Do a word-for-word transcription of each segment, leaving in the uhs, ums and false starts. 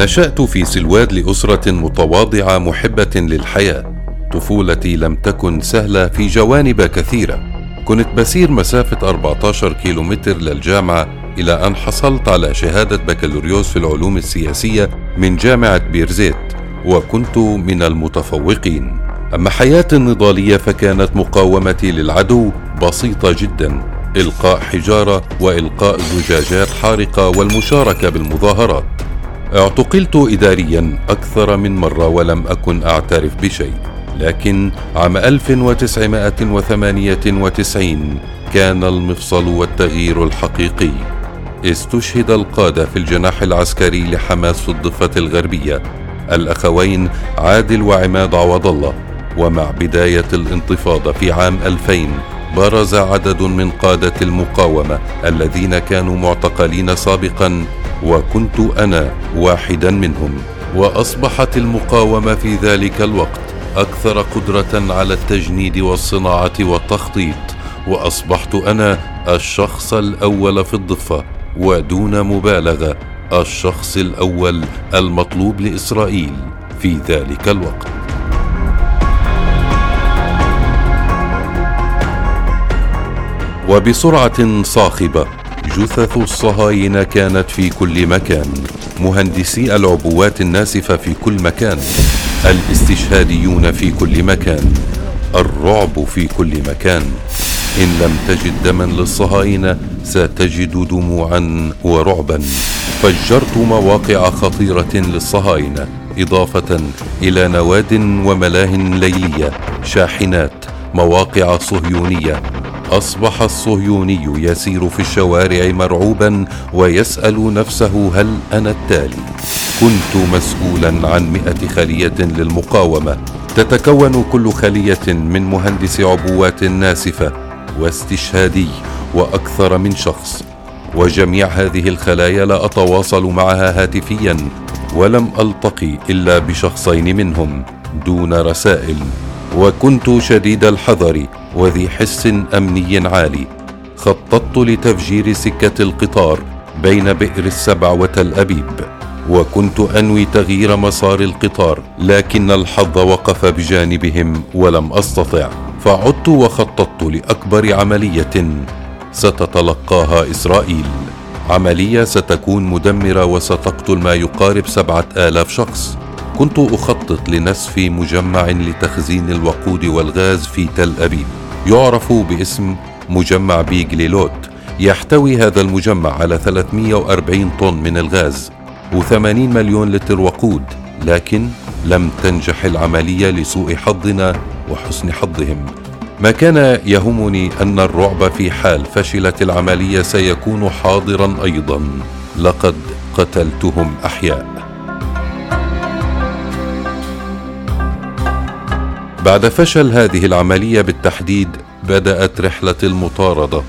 نشأت في سلواد لأسرة متواضعة محبة للحياة. طفولتي لم تكن سهلة في جوانب كثيرة. كنت بسير مسافة أربعة عشر كيلومتر للجامعة إلى أن حصلت على شهادة بكالوريوس في العلوم السياسية من جامعة بيرزيت، وكنت من المتفوقين. أما حياتي النضالية فكانت مقاومتي للعدو بسيطة جدا: إلقاء حجارة وإلقاء زجاجات حارقة والمشاركة بالمظاهرات. اعتقلت إداريا أكثر من مرة ولم أكن أعترف بشيء، لكن عام ألف وتسعمائة وثمانية وتسعين كان المفصل والتغيير الحقيقي. استشهد القادة في الجناح العسكري لحماس في الضفة الغربية، الأخوين عادل وعماد عوض الله. ومع بداية الانتفاضة في عام ألفين برز عدد من قادة المقاومة الذين كانوا معتقلين سابقا، وكنت أنا واحدا منهم. وأصبحت المقاومة في ذلك الوقت أكثر قدرة على التجنيد والصناعة والتخطيط، وأصبحت أنا الشخص الأول في الضفة، ودون مبالغة الشخص الأول المطلوب لإسرائيل في ذلك الوقت. وبسرعة صاخبة جثث الصهاينة كانت في كل مكان، مهندسي العبوات الناسفة في كل مكان، الاستشهاديون في كل مكان، الرعب في كل مكان. إن لم تجد دما للصهاينة ستجد دموعا ورعبا. فجرت مواقع خطيرة للصهاينة، إضافة إلى نواد وملاهٍ ليلية، شاحنات، مواقع صهيونية. أصبح الصهيوني يسير في الشوارع مرعوبا ويسأل نفسه: هل أنا التالي؟ كنت مسؤولا عن مئة خلية للمقاومة، تتكون كل خلية من مهندس عبوات ناسفة واستشهادي وأكثر من شخص. وجميع هذه الخلايا لا أتواصل معها هاتفيا، ولم ألتقي إلا بشخصين منهم دون رسائل. وكنت شديد الحذر وذي حس أمني عالي. خططت لتفجير سكة القطار بين بئر السبع وتل أبيب، وكنت أنوي تغيير مسار القطار، لكن الحظ وقف بجانبهم ولم أستطع. فعدت وخططت لأكبر عملية ستتلقاها إسرائيل، عملية ستكون مدمرة وستقتل ما يقارب سبعة آلاف شخص. كنت أخطط لنسف مجمع لتخزين الوقود والغاز في تل أبيب يعرف باسم مجمع بيغ ليلوت. يحتوي هذا المجمع على ثلاثمائة وأربعين طن من الغاز وثمانين مليون لتر وقود، لكن لم تنجح العملية لسوء حظنا وحسن حظهم. ما كان يهمني أن الرعب في حال فشلت العملية سيكون حاضرا أيضا. لقد قتلتهم أحياء. بعد فشل هذه العملية بالتحديد بدأت رحلة المطاردة،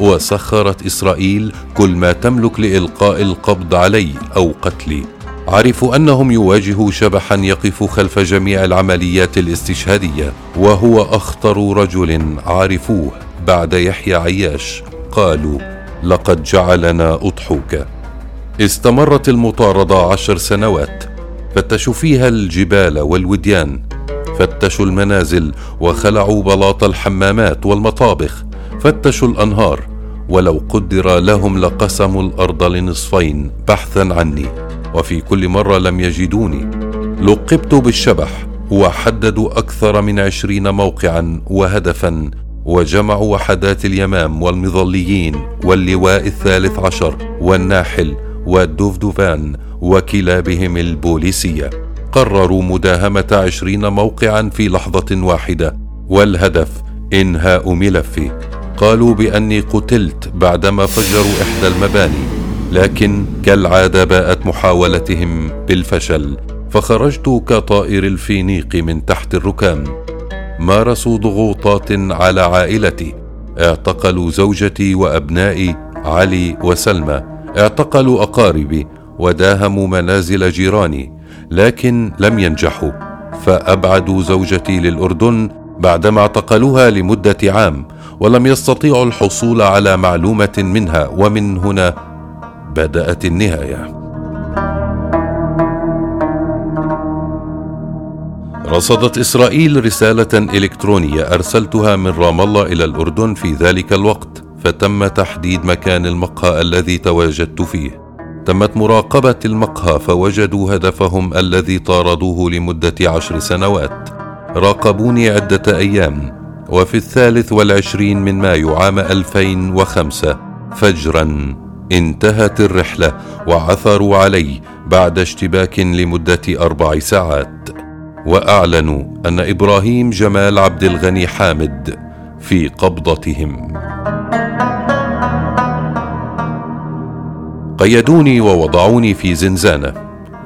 وسخرت إسرائيل كل ما تملك لإلقاء القبض علي أو قتلي. عرفوا أنهم يواجهوا شبحا يقف خلف جميع العمليات الاستشهادية، وهو أخطر رجل عرفوه بعد يحيى عياش. قالوا: لقد جعلنا أضحوك. استمرت المطاردة عشر سنوات. فتشوا فيها الجبال والوديان، فتشوا المنازل وخلعوا بلاط الحمامات والمطابخ، فتشوا الأنهار، ولو قدر لهم لقسموا الأرض لنصفين بحثا عني، وفي كل مرة لم يجدوني. لقبت بالشبح، وحددوا أكثر من عشرين موقعا وهدفا، وجمعوا وحدات اليمام والمظليين واللواء الثالث عشر والناحل والدفدفان وكلابهم البوليسية. قرروا مداهمة عشرين موقعا في لحظة واحدة، والهدف إنهاء ملفي. قالوا بأني قتلت بعدما فجروا إحدى المباني، لكن كالعادة باءت محاولتهم بالفشل. فخرجت كطائر الفينيق من تحت الركام. مارسوا ضغوطات على عائلتي، اعتقلوا زوجتي وأبنائي علي وسلمى، اعتقلوا أقاربي، وداهموا منازل جيراني، لكن لم ينجحوا. فأبعدوا زوجتي للأردن بعدما اعتقلوها لمدة عام، ولم يستطيعوا الحصول على معلومة منها. ومن هنا بدأت النهاية. رصدت إسرائيل رسالة إلكترونية أرسلتها من رام الله إلى الأردن في ذلك الوقت، فتم تحديد مكان المقهى الذي تواجدت فيه. تمت مراقبة المقهى فوجدوا هدفهم الذي طاردوه لمدة عشر سنوات. راقبوني عدة أيام، وفي الثالث والعشرين من مايو عام ألفين وخمسة فجراً انتهت الرحلة، وعثروا علي بعد اشتباك لمدة أربع ساعات، وأعلنوا أن إبراهيم جمال عبد الغني حامد في قبضتهم. قيدوني ووضعوني في زنزانة،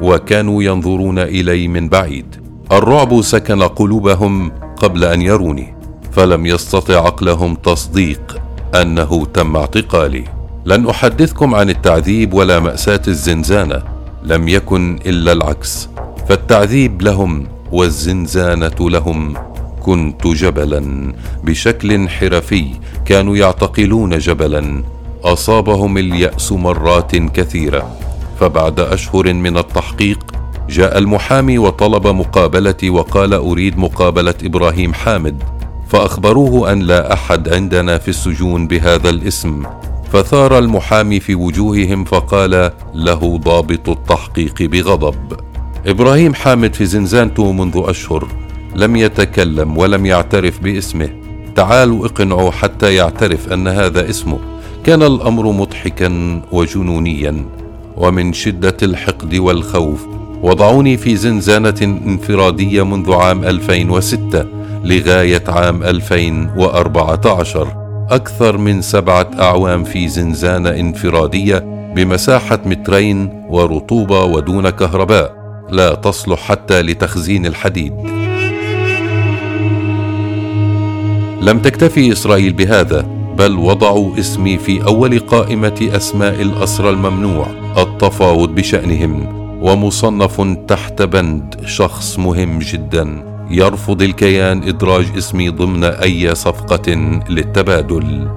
وكانوا ينظرون إلي من بعيد. الرعب سكن قلوبهم قبل أن يروني، فلم يستطع عقلهم تصديق أنه تم اعتقالي. لن أحدثكم عن التعذيب ولا مأساة الزنزانة، لم يكن إلا العكس، فالتعذيب لهم والزنزانة لهم. كنت جبلا بشكل حرفي، كانوا يعتقلون جبلا. أصابهم اليأس مرات كثيرة، فبعد أشهر من التحقيق جاء المحامي وطلب مقابلتي، وقال أريد مقابلة إبراهيم حامد، فأخبروه أن لا أحد عندنا في السجون بهذا الاسم. فثار المحامي في وجوههم، فقال له ضابط التحقيق بغضب: إبراهيم حامد في زنزانته منذ أشهر، لم يتكلم ولم يعترف باسمه، تعالوا اقنعوا حتى يعترف أن هذا اسمه. كان الأمر مضحكا وجنونيا، ومن شدة الحقد والخوف وضعوني في زنزانة انفرادية منذ عام ألفين وستة لغاية عام ألفين وأربعة عشر، أكثر من سبعة أعوام في زنزانة انفرادية بمساحة مترين ورطوبة ودون كهرباء، لا تصلح حتى لتخزين الحديد. لم تكتفي إسرائيل بهذا، بل وضعوا اسمي في أول قائمة أسماء الأسرى الممنوع التفاوض بشأنهم، ومصنف تحت بند شخص مهم جدا، يرفض الكيان إدراج اسمي ضمن أي صفقة للتبادل.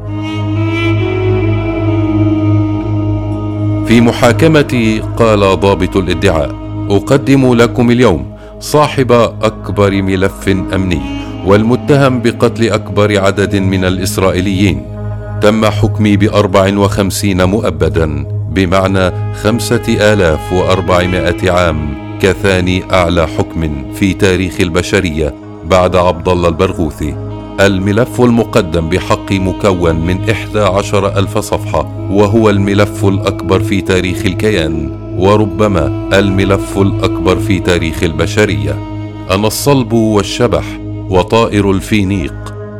في محاكمتي قال ضابط الادعاء: أقدم لكم اليوم صاحب أكبر ملف أمني والمتهم بقتل أكبر عدد من الإسرائيليين. تم حكمي بأربع وخمسين مؤبدا، بمعنى خمسة آلاف وأربعمائة عام، كثاني أعلى حكم في تاريخ البشرية بعد عبد الله البرغوثي. الملف المقدم بحقي مكون من إحدى عشر ألف صفحة، وهو الملف الأكبر في تاريخ الكيان، وربما الملف الأكبر في تاريخ البشرية. أنا الصلب والشبح وطائر الفينيق،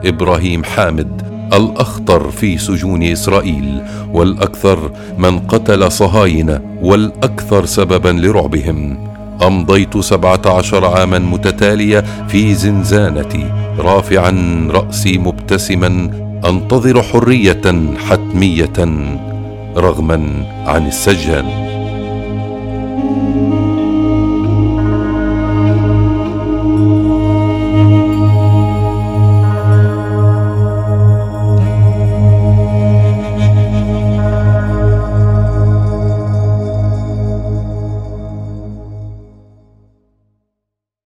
إبراهيم حامد، الأخطر في سجون إسرائيل، والأكثر من قتل صهاينة، والأكثر سببا لرعبهم. أمضيت سبعة عشر عاما متتالية في زنزانتي، رافعا رأسي مبتسما، أنتظر حرية حتمية رغما عن السجان.